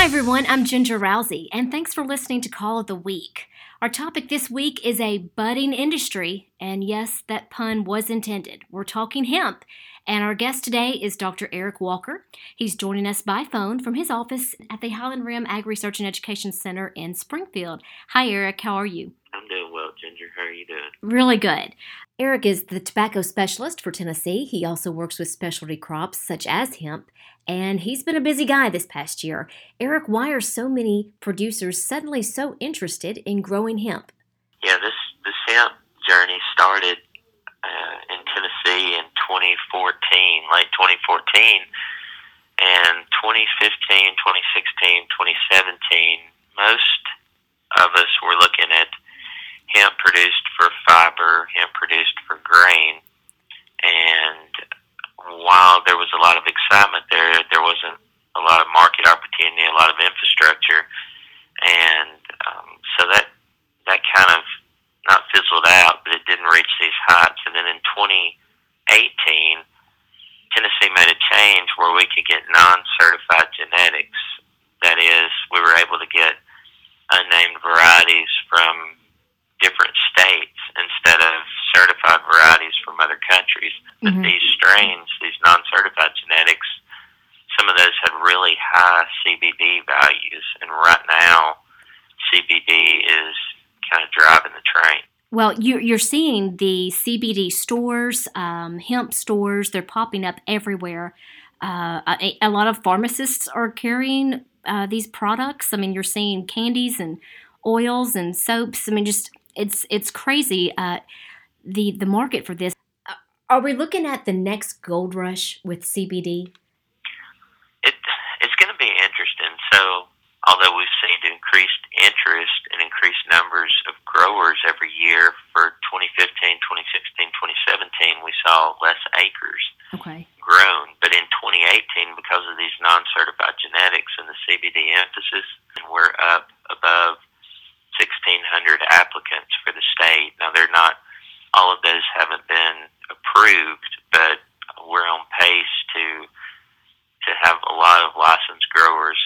Hi everyone, I'm Ginger Rousey, and thanks for listening to Call of the Week. Our topic this week is a budding industry, and yes, that pun was intended. We're talking hemp, and our guest today is Dr. Eric Walker. He's joining us by phone from his office at the Highland Rim Ag Research and Education Center in Springfield. Hi Eric, how are you? I'm doing well, Ginger. How are you doing? Really good. Eric is the tobacco specialist for Tennessee. He also works with specialty crops such as hemp, and he's been a busy guy this past year. Eric, why are so many producers suddenly so interested in growing hemp? Yeah, this hemp journey started in Tennessee in 2014, late 2014, and 2015, 2016, 2017, most of us were looking at hemp produced for fiber, hemp produced for grain, and while there was a lot of excitement there wasn't a lot of market opportunity, a lot of infrastructure, and so that kind of not fizzled out, but it didn't reach these heights. And then in 2018, Tennessee made a change where we could get non-certified genetics. That is, we were able to get unnamed varieties from different states instead of certified varieties from other countries. But these strains, these non-certified genetics, some of those had really high CBD values. And right now, CBD is kind of driving the train. Well, you're seeing the CBD stores, hemp stores, they're popping up everywhere. A lot of pharmacists are carrying these products. I mean, you're seeing candies and oils and soaps. I mean, just it's crazy, the market for this. Are we looking at the next gold rush with CBD? It's going to be interesting. So although we've seen increased interest and increased numbers of growers every year, for 2015, 2016, 2017, we saw less acres grown. But in 2018, because of these non-certified genetics and the CBD emphasis, we're up above 1,600 applicants for the state. Now, they're not, all of those haven't been approved, but we're on pace to have a lot of licensed growers.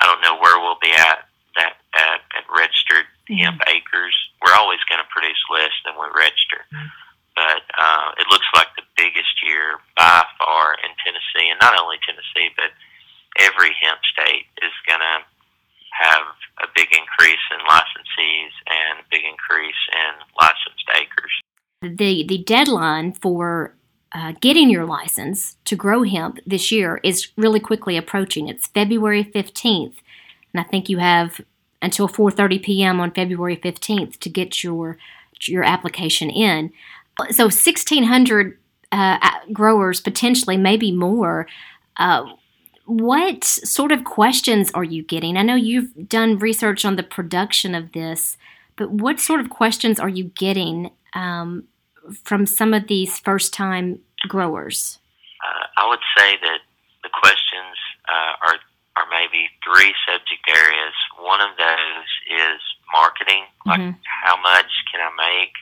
I don't know where we'll be at registered hemp acres. We're always going to produce less than we register, but it looks like the biggest year by far in Tennessee, and not only Tennessee, but every hemp state is going to have a big increase in licensees and a big increase in licensed acres. The deadline for getting your license to grow hemp this year is really quickly approaching. It's February 15th, and I think you have until 4:30 p.m. on February 15th to get your application in. So 1,600 growers, potentially, maybe more. What sort of questions are you getting? I know you've done research on the production of this, but what sort of questions are you getting from some of these first-time growers? I would say that the questions are maybe three subject areas. One of those is marketing, like how much can I make,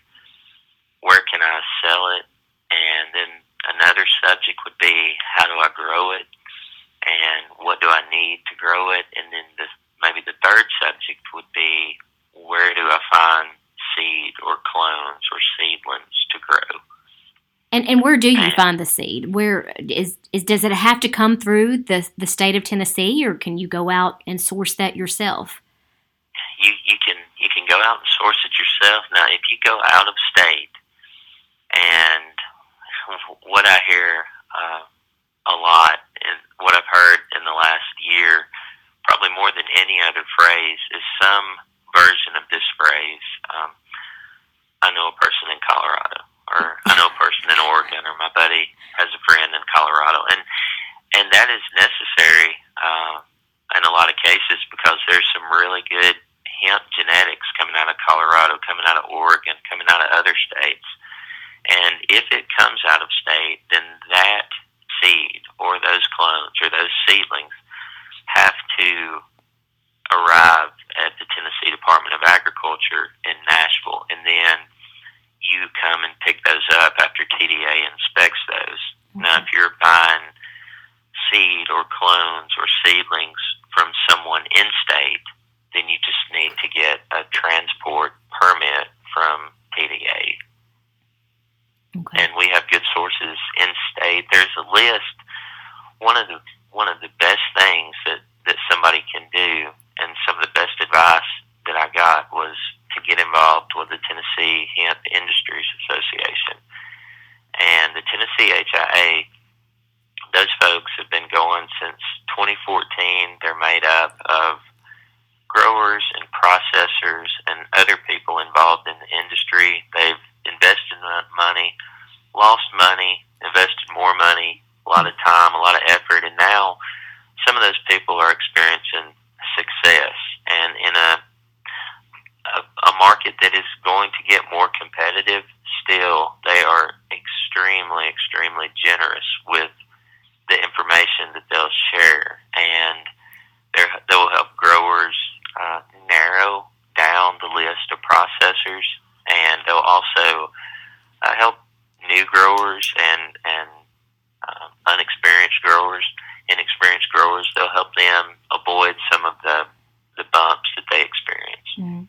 where can I sell it, and then another subject would be how do I grow it, and what do I need to grow it? And then maybe the third subject would be, where do I find seed or clones or seedlings to grow? And where do you find the seed? Where is does it have to come through the state of Tennessee, or can you go out and source that yourself? You can go out and source it yourself. Now, if you go out of state, and what I hear a lot, and what I've heard in the last year, probably more than any other phrase, is some version of this phrase. I know a person in Colorado, or I know a person in Oregon, or my buddy has a friend in Colorado, and that is necessary in a lot of cases, because there's some really good hemp genetics coming out of Colorado, coming out of Oregon, coming out of other states, and if it comes out of state, then that seed or those clones or those seedlings have to arrive at the Tennessee Department of Agriculture in Nashville, and then you come and pick those up after TDA inspects those. Now, if you're buying seed or clones or seedlings from someone in 2014, they're made up of growers and processors and other people involved in the industry. They've invested money, lost money, invested more money, a lot of time, a lot of effort, and now some of those people are experiencing success. And in a market that is going to get more competitive still, they are extremely, extremely generous with the information that they'll share, and they'll help growers narrow down the list of processors, and they'll also help new growers and unexperienced growers, inexperienced growers. They'll help them avoid some of the bumps that they experience. Mm.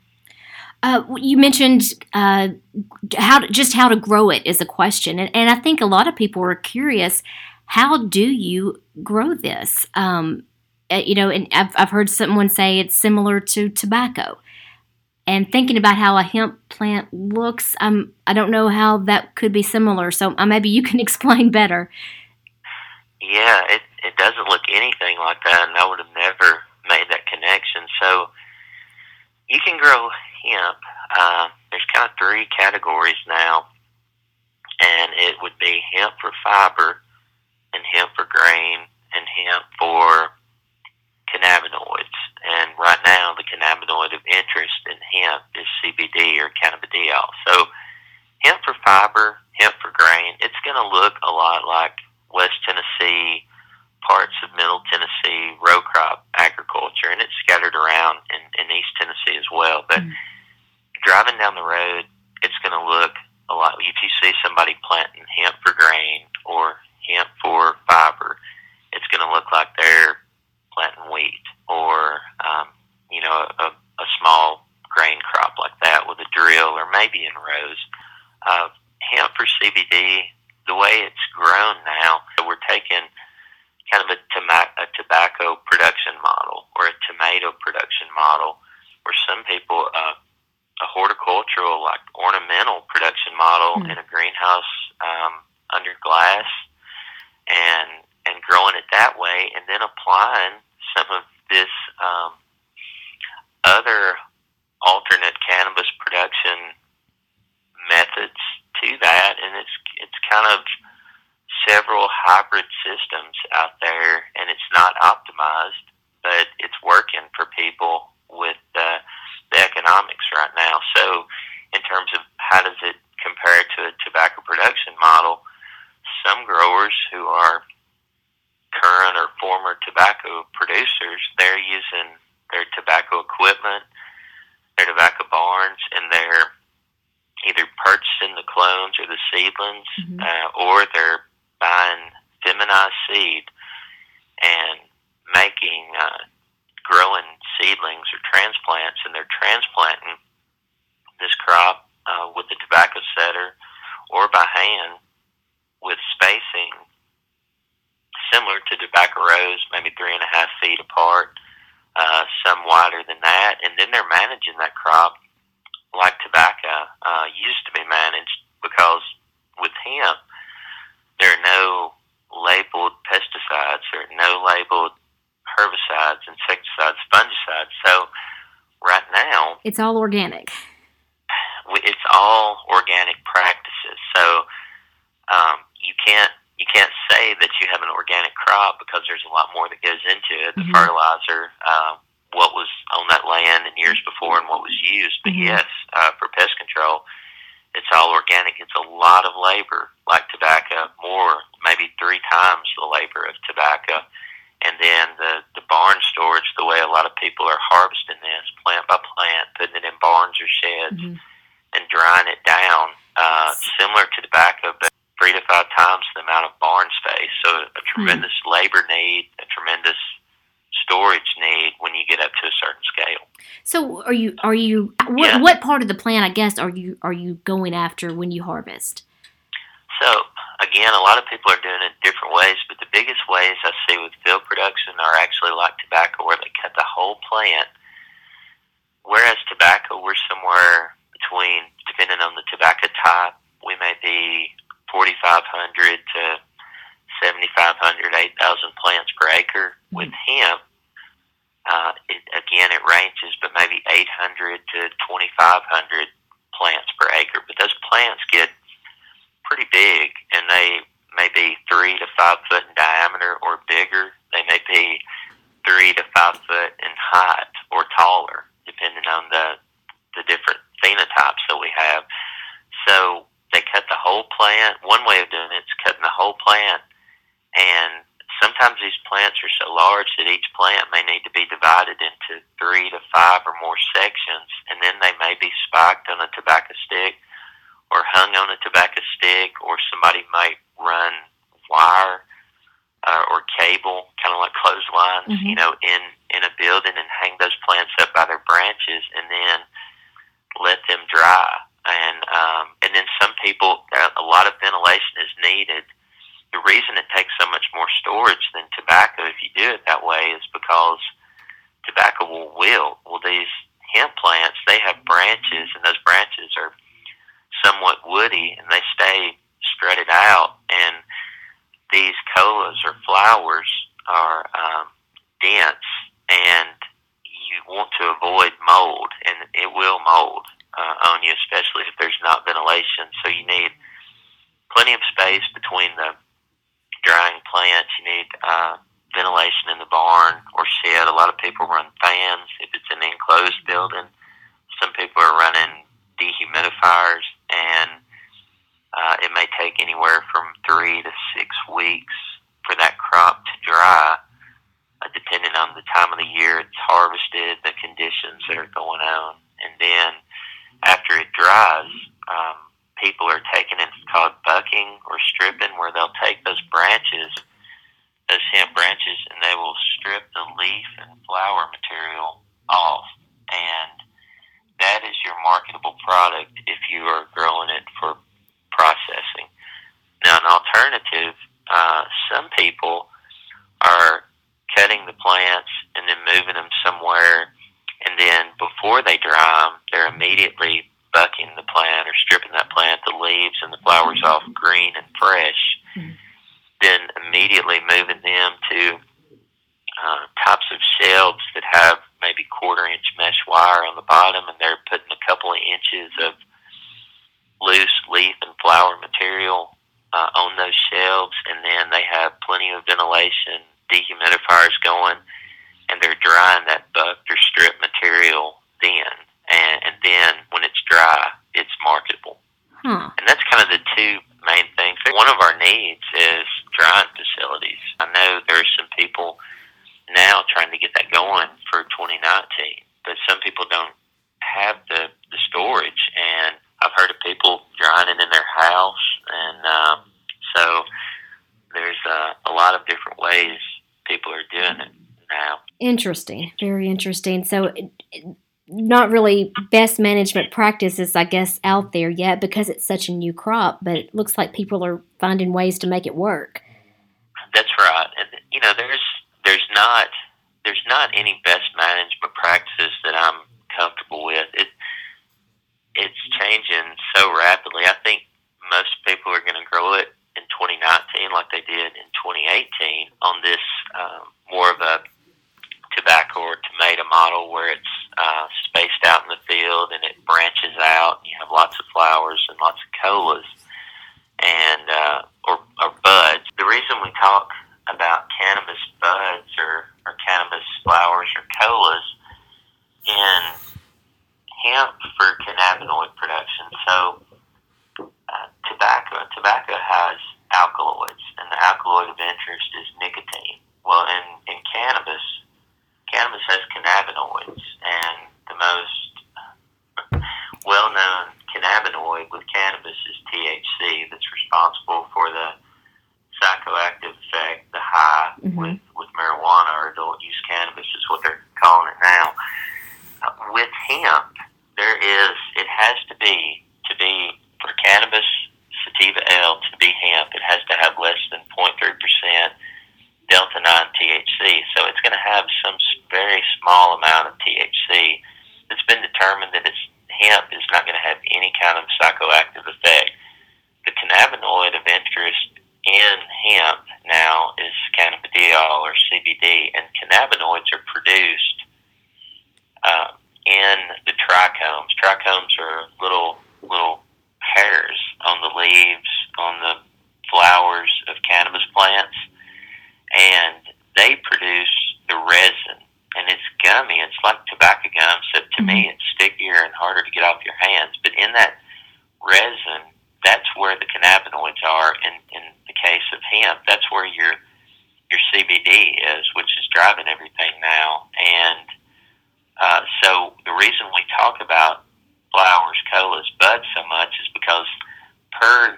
You mentioned how to grow it is a question, and I think a lot of people are curious. How do you grow this? And I've heard someone say it's similar to tobacco. And thinking about how a hemp plant looks, I don't know how that could be similar. So maybe you can explain better. Yeah, it doesn't look anything like that, and I would have never made that connection. So you can grow hemp. There's kind of three categories now, and it would be hemp for fiber, and hemp for grain, and hemp for cannabinoids. And right now, the cannabinoid of interest in hemp is CBD or cannabidiol. So hemp for fiber, hemp for grain, it's going to look a lot like West Tennessee, parts of Middle Tennessee, row crop agriculture, and it's scattered around in East Tennessee as well. But driving down the road, it's going to look a lot. If you see somebody planting hemp for grain or hemp for fiber, it's going to look like they're planting wheat or, a small grain crop like that with a drill or maybe in rows. Hemp for CBD, the way it's grown now, we're taking kind of a tobacco production model or a tomato production model, or some people, a horticultural, like ornamental production model in a greenhouse under glass. And growing it that way, and then applying some of this other alternate cannabis production methods to that, and it's kind of several hybrid systems out there, and it's not optimized, but it's working for people with the economics right now. So in terms of how does it compare to a tobacco production model, some growers who are current or former tobacco producers, they're using their tobacco equipment, their tobacco barns, and they're either purchasing the clones or the seedlings, or they're buying feminized seed and making, growing seedlings or transplants, and they're transplanting this crop with a tobacco setter or by hand, with spacing similar to tobacco rows, maybe 3.5 feet apart, some wider than that. And then they're managing that crop like tobacco used to be managed, because with hemp, there are no labeled pesticides, there are no labeled herbicides, insecticides, fungicides. So right now, it's all organic. It's all organic practices. So you can't say that you have an organic crop, because there's a lot more that goes into it, the fertilizer, what was on that land in years before and what was used. But yes, for pest control, it's all organic. It's a lot of labor, like tobacco, more, maybe 3 times the labor of tobacco. And then the barn storage, the way a lot of people are harvesting this plant by plant, putting it in barns or sheds and drying it down, similar to tobacco, but 3 to 5 times the amount of barn space. So a tremendous labor need, a tremendous storage need when you get up to a certain scale. So what part of the plant, I guess, are you going after when you harvest? So again, a lot of people are doing it different ways, but the biggest ways I see with field production are actually like tobacco, where they cut the whole plant. Whereas tobacco, we're somewhere between, depending on the tobacco type, we may be 4,500 to 7,500, 8,000 plants per acre. With hemp, it ranges, but maybe 800 to 2,500 plants per acre. But those plants get pretty big, and they may be 3 to 5 foot in diameter or bigger. They may be 3 to 5 foot in height or taller, depending on the different phenotypes that we have. So they cut the whole plant. One way of doing it is cutting the whole plant, and sometimes these plants are so large that each plant may need to be divided into 3 to 5 or more sections, and then they may be spiked on a tobacco stick or hung on a tobacco stick, or somebody might run wire or cable, kind of like clotheslines, in a building, and hang those plants up by their branches and then let them dry. And then some people, a lot of ventilation is needed. The reason it takes so much more storage than tobacco, if you do it that way, is because tobacco will wilt. Well, these hemp plants, they have branches, and those branches are somewhat woody, and they stay strutted out, and these colas or flowers are dense, and you want to avoid mold, and it will mold on you, especially if there's not ventilation. So you need plenty of space between the drying plants. You need ventilation in the barn or shed. A lot of people run fans if it's an enclosed building. Some people are running dehumidifiers, and it may take anywhere from 3 to 6 weeks for that crop to dry, depending on the time of the year it's harvested, the conditions that are going on. And then after it dries, people are taking, it's called bucking or stripping, where they'll take those branches, those hemp branches, and they will strip the leaf and flower material off. And that is your marketable product if you are growing it for processing. Now, an alternative, some people are cutting the plants and then moving them somewhere, and then before they dry them, they're immediately bucking the plant or stripping that plant, the leaves and the flowers off, green and fresh, then immediately moving them to types of shelves that have maybe quarter-inch mesh wire on the bottom, and they're putting a couple of inches of loose leaf and flower material on those shelves, and then they have plenty of ventilation, dehumidifiers going, and they're drying that bucked or stripped material then, and then when it's dry, it's marketable. And that's kind of the two main things. One of our needs is drying facilities. I know there's some people now trying to get that going for 2019, but some people don't have the storage, and I've heard of people drying it in their house, and so there's a lot of different ways people are doing it now. Interesting, very interesting. So not really best management practices, I guess, out there yet, because it's such a new crop, but it looks like people are finding ways to make it work. That's right. And, you know, there's not any best management practices that I'm comfortable with. It's changing so rapidly. I think most people are going to grow it in 2019 like they did in 2018 on this more of a tobacco or tomato model, where it's spaced out in the field and it branches out. You have lots of flowers and lots of colas and or buds. The reason we talk about cannabis buds or cannabis flowers or colas in hemp for cannabinoid production. So tobacco has alkaloids, and the alkaloid of interest is nicotine. Well, in cannabis has cannabinoids, and the most well-known cannabinoid with cannabis is THC, that's responsible for the psychoactive effect, the high with marijuana or adult use cannabis is what they're calling it now. With hemp, it has to be for cannabis sativa L to be hemp, it has to have less than 0.3% delta-9 THC. So it's going to have some very small amount of THC. It's been determined that hemp is not going to have any kind of psychoactive effect. The cannabinoid of interest in hemp now is cannabidiol or CBD, and cannabinoids are produced in the trichomes. Trichomes are little hairs on the leaves, on the flowers of cannabis plants, and they produce the resin, and it's gummy. It's like tobacco gum, except to me it's stickier and harder to get off your hands. But in that resin, that's where the cannabinoids are. In the case of hemp, that's where your CBD is, which is driving everything now. And so the reason we talk about flowers, colas, buds so much is because per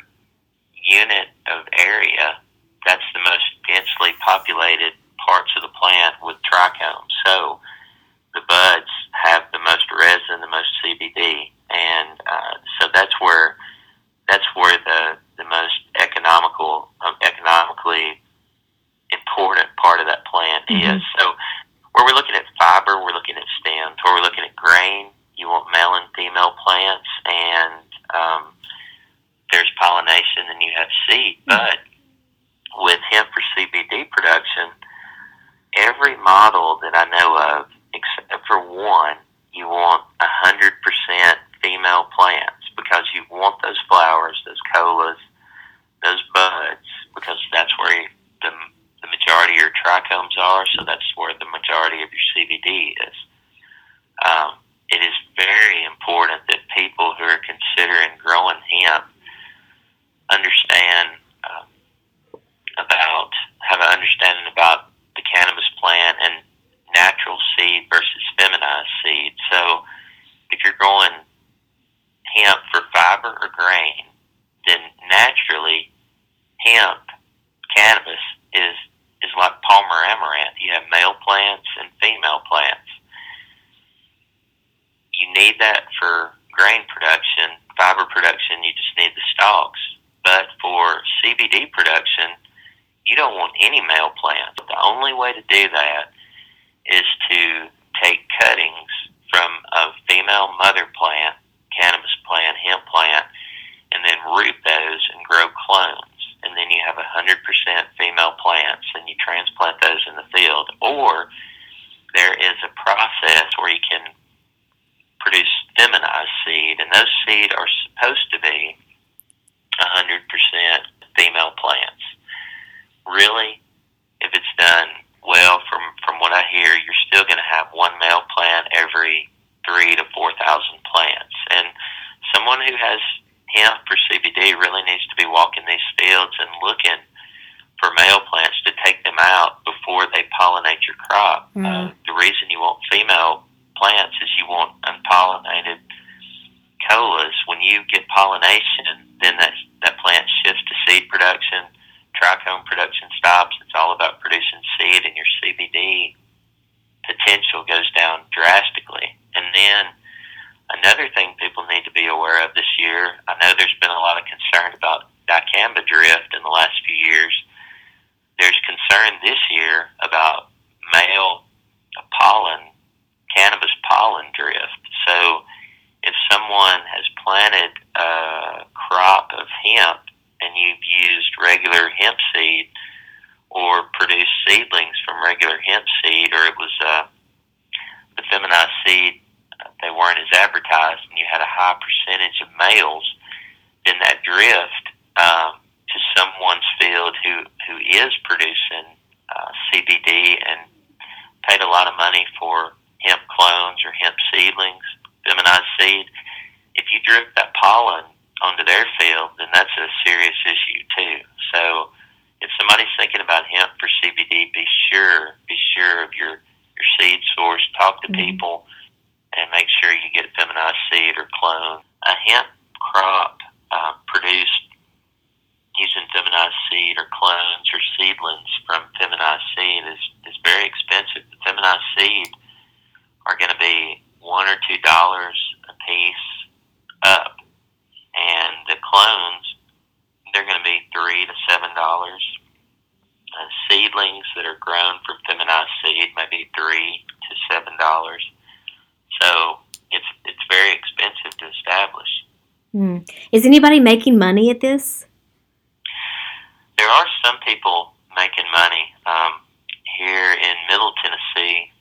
unit of area, that's the most densely populated parts of the plant with trichomes. So the buds have the most resin, the most CBD, and so that's where the most economically important part of that plant is. So where we're looking at fiber, we're looking at stems. Where we're looking at grain, you want male and female plants, and there's pollination, and you have seed. But with hemp for CBD production, every model that I know of, except for one, you want 100% female plants, because you want those flowers, those colas, those buds, because that's where the majority of your trichomes are, so that's where the majority of your CBD is. It is very important that people who are considering growing hemp understand have an understanding about the cannabis plant and natural seed versus feminized seed. So if you're growing hemp for fiber or grain, then naturally hemp cannabis is like Palmer amaranth. You have male plants and female plants. You need that for grain production. Fiber production, you just need the stalks. But for CBD production, you don't want any male plants. The only way to do that is to take cuttings from a female mother plant, cannabis plant, hemp plant, and then root those and grow clones. And then you have 100% female plants, and you transplant those in the field. Or there is a process where you can produce feminized seed, and those seed are supposed to be 100% female plants. Really, if it's done well, from what I hear, you're still going to have one male plant every 3,000 to 4,000 plants. And someone who has hemp for CBD really needs to be walking these fields and looking for male plants to take them out before they pollinate your crop. The reason you want female plants is you want unpollinated colas. When you get pollination, then that plant shifts to seed production. Trichome production stops. It's all about producing seed, and your CBD potential goes down drastically. And then another thing people need to be aware of this year, I know there's been a lot of concern about dicamba drift in the last few years. There's concern this year about male pollen, cannabis pollen drift. So if someone has planted a crop of hemp and you've used regular hemp seed or produced seedlings from regular hemp seed, or it was the feminized seed, they weren't as advertised, and you had a high percentage of males, then that drift to someone's field who is producing CBD and paid a lot of money for hemp clones or hemp seedlings, feminized seed. If you drift that pollen onto their field, then that's a serious issue too. So if somebody's thinking about hemp for CBD, be sure of your seed source, talk to people, and make sure you get a feminized seed or clone. A hemp crop produced using feminized seed or clones or seedlings from feminized seed is very expensive. The feminized seed are going to be $1 or $2 a piece up. And the clones, they're going to be $3 to $7. Seedlings that are grown from feminized seed may be $3 to $7. So it's very expensive to establish. Is anybody making money at this? There are some people making money. Here in Middle Tennessee,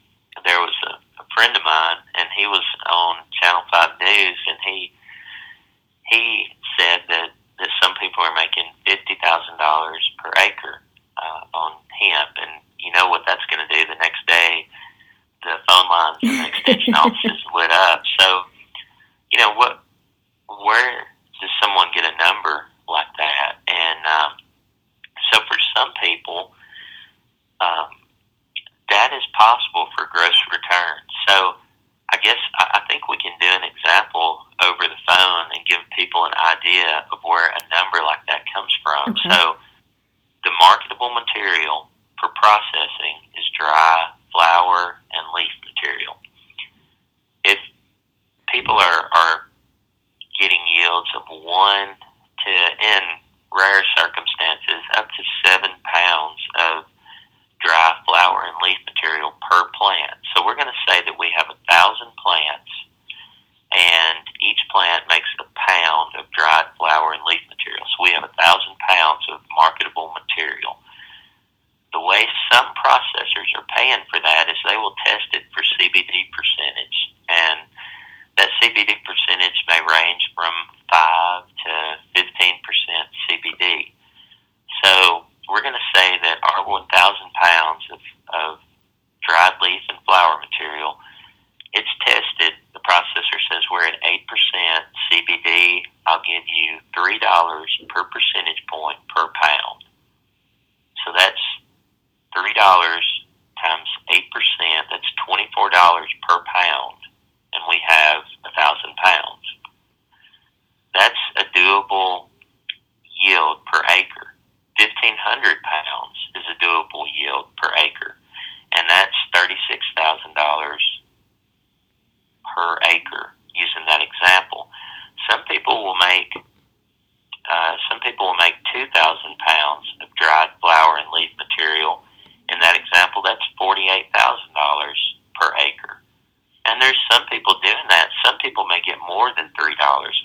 there was a friend of mine, and he was on Channel 5 News, and he said that some people are making $50,000 per acre on hemp, and you know what that's going to do. The next day, the phone lines and the extension offices lit up. So, you know, where does someone get a number like that? And so for some people, that is possible for gross return. So I guess I think we can do an example over the phone and give people an idea of where a number like that comes from. Okay. So the marketable material for processing is dry flower and leaf material. If people are getting yields of 1 to, in rare circumstances, up to 7 pounds of dry flower and leaf material per plant. So we're going to say that we have 1,000 plants, and each plant makes a pound of dried flower and leaf material. So we have 1,000 pounds of marketable material. The way some processors are paying for that is they will test it for CBD percentage, and that CBD percentage may range from 5 to 15% CBD. So we're going to say that our 1,000 pounds of dried leaf and flower material, it's tested, the processor says we're at 8% CBD, I'll give you $3 per percentage point per pound. So that's $3 times 8%, that's $24 per pound, and we have 1,000 pounds. That's a doable yield per acre. 1,500 pounds is a doable yield per acre, and that's $36,000 per acre using that example. Some people will make 2,000 pounds of dried flower and leaf material. In that example, that's $48,000 per acre. And there's some people doing that. Some people may get more than $3.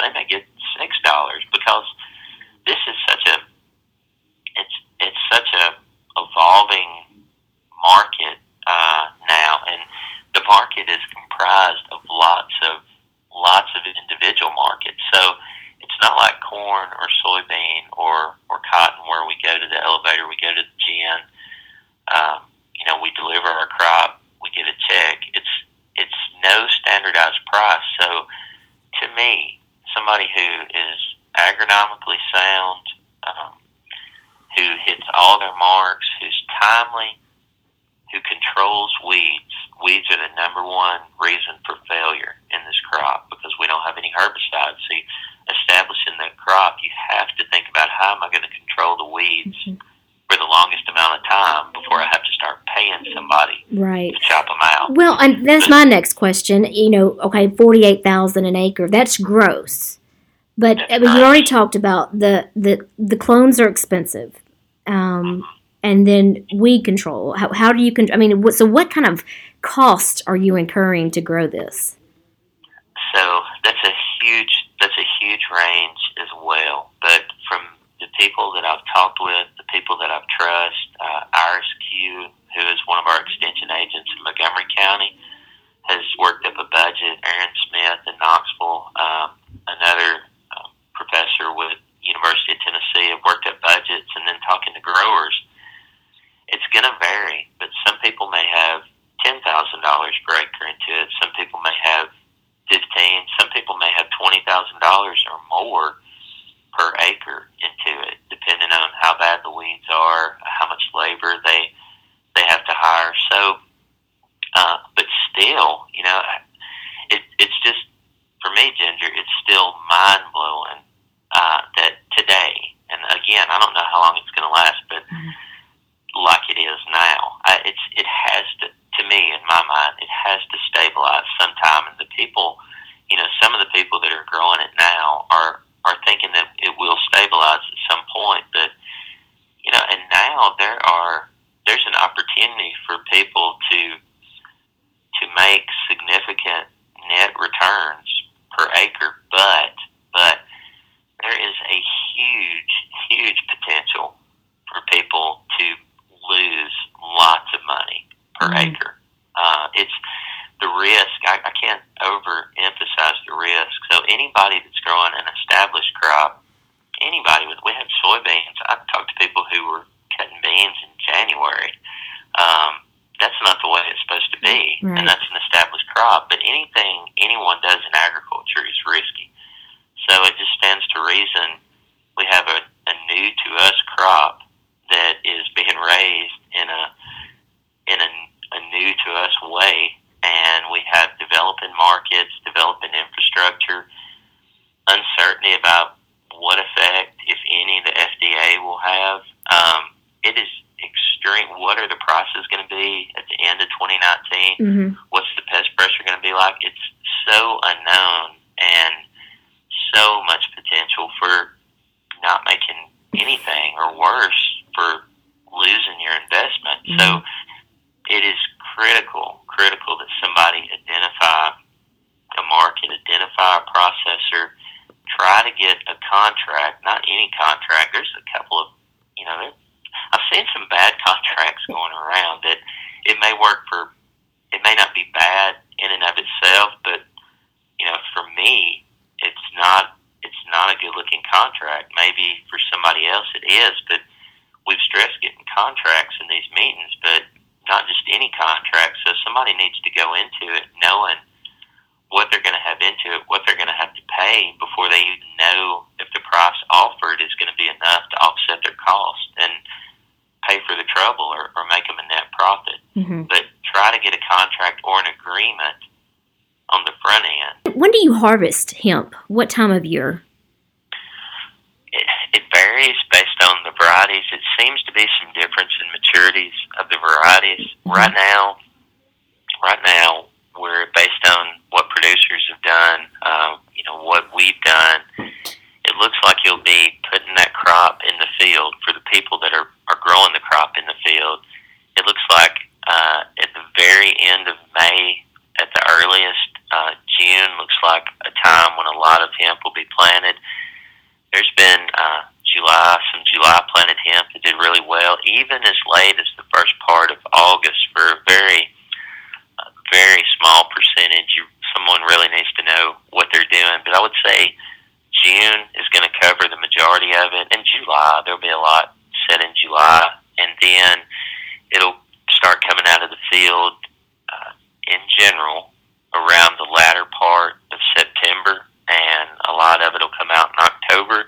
They may get $6 because this is such a it's such a evolving market now, and the market is comprised of lots of individual markets. So it's not like corn or soybean or cotton where we go to the elevator, we go to the gin, you know, we deliver our crop, we get a check. It's no standardized price. So to me, somebody who is agronomically sound, who hits all their marks, who's timely, who controls weeds. Weeds are the number one reason for failure in this crop because we don't have any herbicides. See, establishing that crop, you have to think about how am I going to control the weeds for the longest amount of time before I have to start paying somebody to chop them out. Well, and that's my next question. You know, okay, $48,000 an acre, that's gross. But you already talked about the clones are expensive, and then weed control. How do you control? I mean, so what kind of cost are you incurring to grow this? So that's a huge range as well. But from the people that I've talked with, the people that I've trust, RSQ, who is one of our extension agents in Montgomery County, has worked up a budget. Aaron Smith in Knoxville, another professor with University of Tennessee, have worked at budgets, and then talking to growers, it's going to vary, but some people may have $10,000 per acre into it. Some people may have 15. Some people may have $20,000 or more per acre into it, depending on how bad the weeds are, how much labor they have to hire. So, but still, you know, it's just, for me, Ginger, it's still mind-blowing that today, and again, I don't know how long it's going to last, but like it is now, it has to me, in my mind, it has to stabilize sometime. And the people, you know, some of the people that are growing it now are thinking that it will stabilize at some point, but, you know, and now there's an opportunity for people to make significant net returns per acre, but there is a huge potential for people to It's the risk. I can't overemphasize the risk. So anybody that's growing an established crop, we have soybeans. I've talked to people who were cutting beans in January. That's not the way it's supposed to be, right. And that's an established crop. But anything anyone does in agriculture is risky. So it just stands to reason we have a new-to-us crop that is being raised in a new-to-us way, and we have developing markets, developing infrastructure, uncertainty about what effect, if any, the FDA will have. It is extreme. What are the prices going to be at the end of 2019? Mm-hmm. What's the pest pressure going to be like? It's so unknown and so much potential for not making anything, or worse, for losing your investment. Mm-hmm. So it is critical that somebody identify a market, identify a processor, try to get a contract, not any contract. There's a couple of, I've seen some bad contracts going around that it may work for, it may not be bad in and of itself, but, for me, it's not a good looking contract. Maybe for somebody else it is, but we've stressed getting contracts in these meetings, but not just any contract. So somebody needs to go into it knowing what they're going to have into it, what they're going to have to pay before they even know if the price offered is going to be enough to offset their cost and pay for the trouble or make them a net profit. Mm-hmm. But try to get a contract or an agreement on the front end. When do you harvest hemp? What time of year? It varies based on the varieties. It seems to be some difference in maturities of the varieties. Mm-hmm. Right now, we're based on what producers have done, what we've done. It looks like you'll be putting that crop in the field for the people that are growing the crop in the field. It looks like at the very end of May, at the earliest, June looks like a time when a lot of hemp will be planted. There's been some July planted hemp that did really well, even as late as the first part of August for a very small percentage. Someone really needs to know what they're doing. But I would say June is going to cover the majority of it. In July, there'll be a lot set in July. And then it'll start coming out of the field in general around the latter part of September. And a lot of it will come out in October.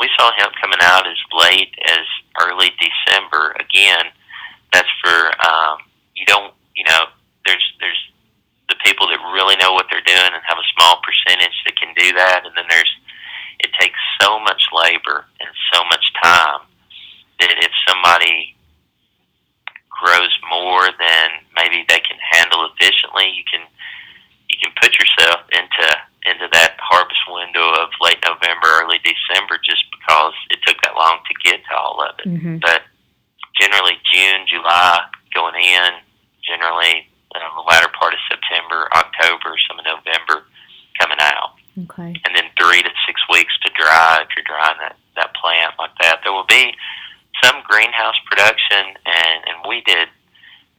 We saw hemp coming out as late as early December. Again, that's for there's the people that really know what they're doing and have a small percentage that can do that, and then it takes so much labor and so much time that if somebody grows more than maybe they can handle efficiently, you can put yourself into that harvest window of late November, early December, just because it took that long to get to all of it. Mm-hmm. But generally June, July going in, generally the latter part of September, October, some of November coming out. Okay. And then 3 to 6 weeks to dry, if you're drying that plant like that. There will be some greenhouse production, and we did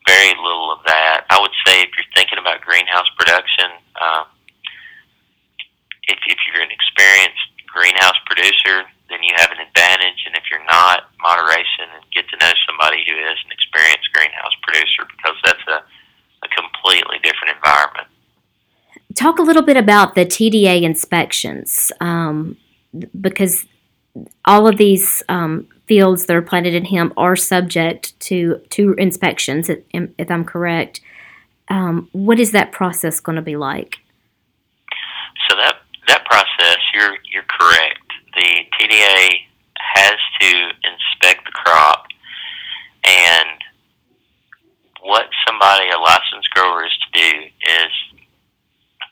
very little of that. I would say if you're thinking about greenhouse production, if you're an experienced greenhouse producer, then you have an advantage, and if you're not, moderation, and get to know somebody who is an experienced greenhouse producer, because that's a completely different environment. Talk a little bit about the TDA inspections, because all of these fields that are planted in hemp are subject to inspections, if I'm correct. What is that process going to be like? So that process, you're correct. The TDA has to inspect the crop, and what somebody, a licensed grower, is to do is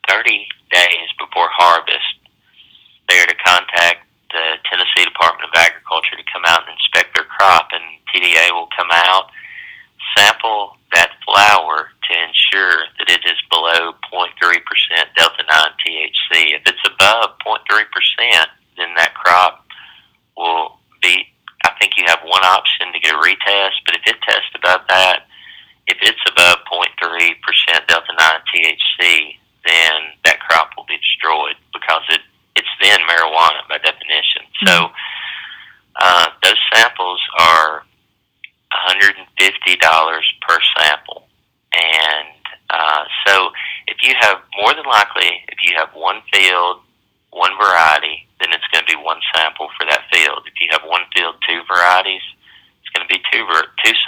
30 days before harvest, they are to contact the Tennessee Department of Agriculture to come out and inspect their crop, and TDA will come out, sample that flower to ensure that it is below 0.3% delta-9 THC. If it's above 0.3%, then that crop will be, I think you have one option to get a retest, but if it tests above that, if it's above 0.3% if you have more than likely, if you have one field, one variety, then it's going to be one sample for that field. If you have one field, two varieties, it's going to be two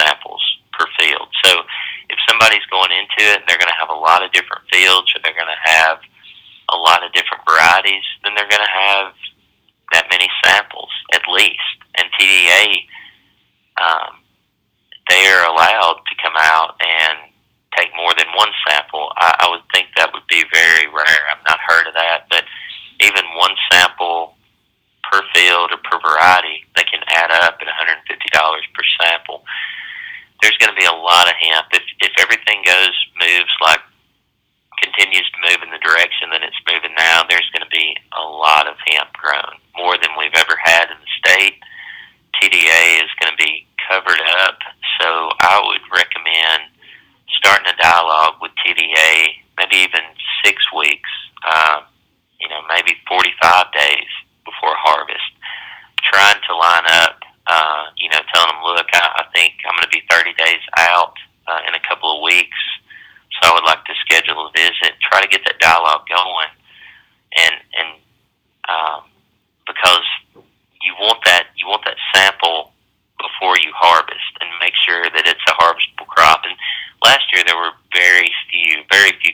samples per field. So if somebody's going into it and they're going to have a lot of different fields or they're going to have a lot of different varieties, then they're going to have that many samples at least. And TDA, they are allowed to come out and take more than one sample. I would think that would be very rare. I've not heard of that, but even one sample per field or per variety, they can add up at $150 per sample. There's going to be a lot of hemp. If everything moves like, continues to move in the direction that it's moving now, there's going to be a lot of hemp grown, more than we've ever had in the state. TDA is going to be covered up, so I would recommend starting a dialogue with TDA, maybe even 6 weeks, maybe 45 days before harvest, trying to line up, telling them, look, I think I'm going to be 30 days out in a couple of weeks, so I would like to schedule a visit, try to get that dialogue going, and because you want that sample before you harvest and make sure that it's a harvestable crop. And last year there were very few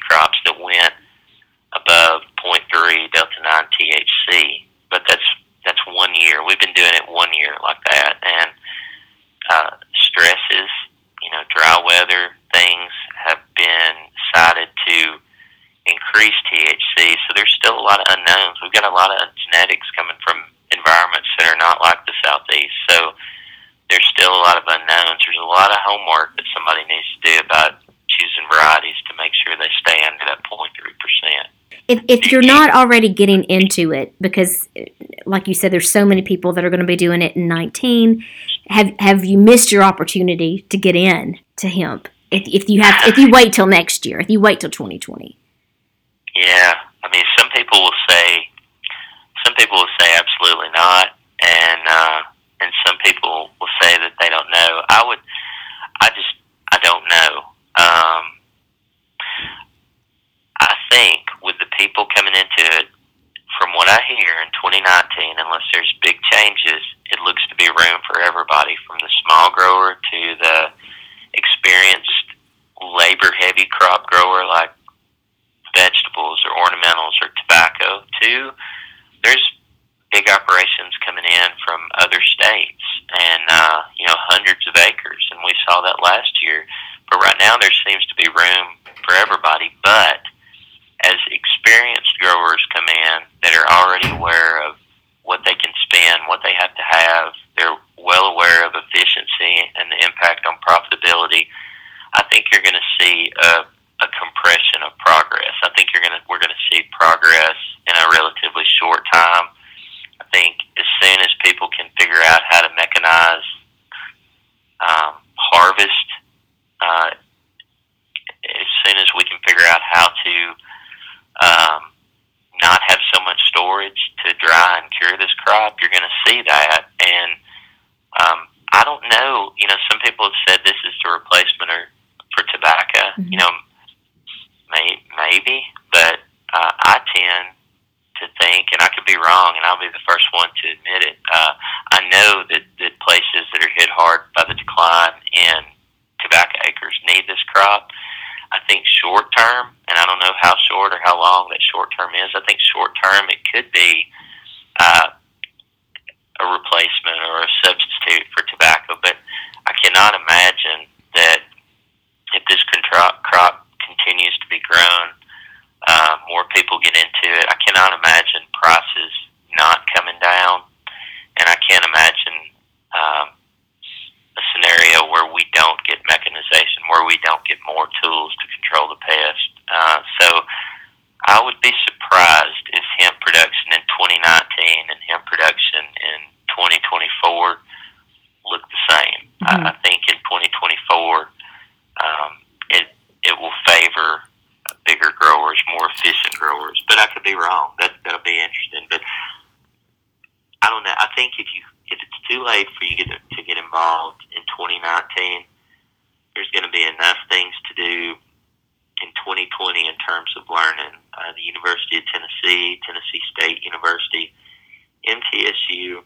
crops that went above 0.3 Delta 9 THC, but that's 1 year. We've been doing it 1 year like that, and stresses, dry weather things have been cited to increase THC, so there's still a lot of unknowns. We've got a lot of genetics coming from environments that are not like the Southeast, so there's still a lot of unknowns. There's a lot of homework that somebody needs to do about choosing varieties to make sure they stay under that 0.3%. If you're not already getting into it, because like you said, there's so many people that are going to be doing it in 19, have you missed your opportunity to get in to hemp? If you wait till next year, if you wait till 2020. Yeah, some people will say absolutely not, and some people will say that they don't know. I don't know. I think with the people coming into it, from what I hear in 2019, unless there's big changes, it looks to be room for everybody, from the small grower to the experienced labor-heavy crop grower like vegetables or ornamentals or tobacco, to there's big operations coming in from other states and, hundreds of acres, and we saw that last year. But right now there seems to be room for everybody, but as experienced growers come in that are already aware of what they can spend, what they have to have, they're well aware of efficiency and the impact on profitability, I think you're going to see a compression of progress. I think we're going to see progress in a relatively short time. I think as soon as people can figure out how to mechanize harvest, as soon as we can figure out how to not have so much storage to dry and cure this crop, you're going to see that. And I don't know, some people have said this is the replacement for tobacco, maybe, but I tend to think, and I could be wrong, and I'll be the first one to admit it, I know that places that are hit hard by the decline in tobacco acres need this crop. I think short term, and I don't know how short or how long that short term is, I think short term it could be a replacement or a substitute for tobacco, but I cannot imagine that if this crop continues to be grown, more people get into it. I cannot imagine prices not coming down, and I can't imagine a scenario where we don't get mechanization, where we don't get more tools to control the pest. So I would be surprised if hemp production in 2019 and hemp production in 2024 look the same. Mm-hmm. I think in 2024, it will favor bigger growers, more efficient growers. But I could be wrong. That'll be interesting. But I don't know. I think if it's too late for you to get involved in 2019, there's going to be enough things to do in 2020. 2020 in terms of learning. The University of Tennessee, Tennessee State University, MTSU,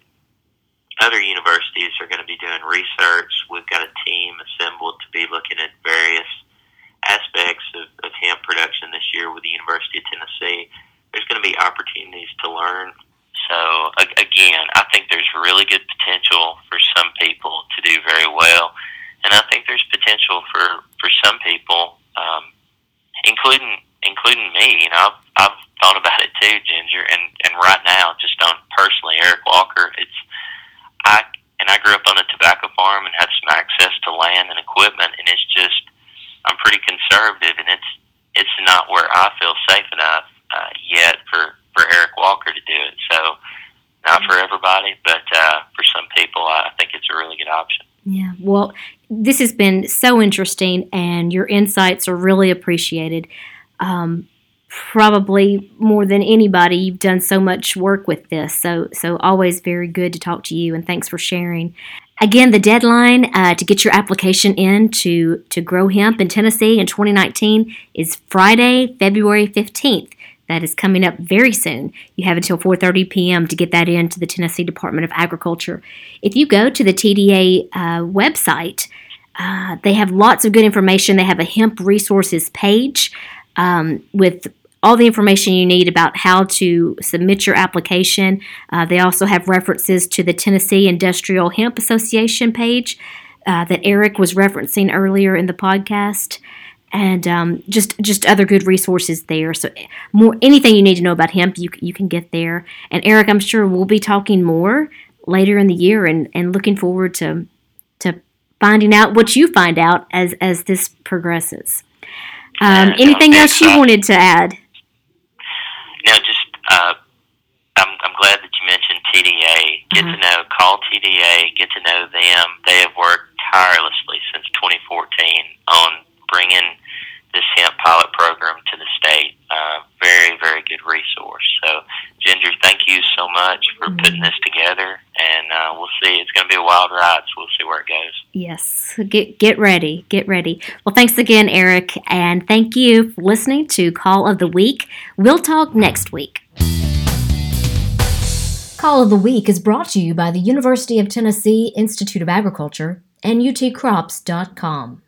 other universities are going to be doing research. We've got a team assembled to be looking at various aspects of hemp production this year with the University of Tennessee. There's going to be opportunities to learn. So, again, I think there's really good potential for some people to do very well. And I think there's potential for some people, including me. You know, I've thought about it too, Ginger. And right now, just on personally, Eric Walker, I grew up on a tobacco farm and had some access to land and equipment, and it's just, I'm pretty conservative, and it's not where I feel safe enough yet for Eric Walker to do it. So not for everybody, but for some people, I think it's a really good option. Yeah, well, this has been so interesting, and your insights are really appreciated. Probably more than anybody, you've done so much work with this, so always very good to talk to you, and thanks for sharing. Again, the deadline to get your application in to grow hemp in Tennessee in 2019 is Friday, February 15th. That is coming up very soon. You have until 4:30 p.m. to get that in to the Tennessee Department of Agriculture. If you go to the TDA website, they have lots of good information. They have a hemp resources page with all the information you need about how to submit your application. They also have references to the Tennessee Industrial Hemp Association page that Eric was referencing earlier in the podcast, and just other good resources there. So more anything you need to know about hemp, you can get there. And Eric, I'm sure we'll be talking more later in the year, and looking forward to finding out what you find out as this progresses. Anything else you wanted to add? No, just I'm glad that you mentioned TDA. Call TDA, get to know them. They have worked tirelessly since 2014 on bringing this hemp pilot program to the state. Very, very good resource. So, Ginger, thank you so much for putting this together, and we'll see. It's going to be a wild ride, so we'll see where it goes. Yes, get ready. Well, thanks again, Eric, and thank you for listening to Call of the Week. We'll talk next week. Call of the Week is brought to you by the University of Tennessee Institute of Agriculture and utcrops.com.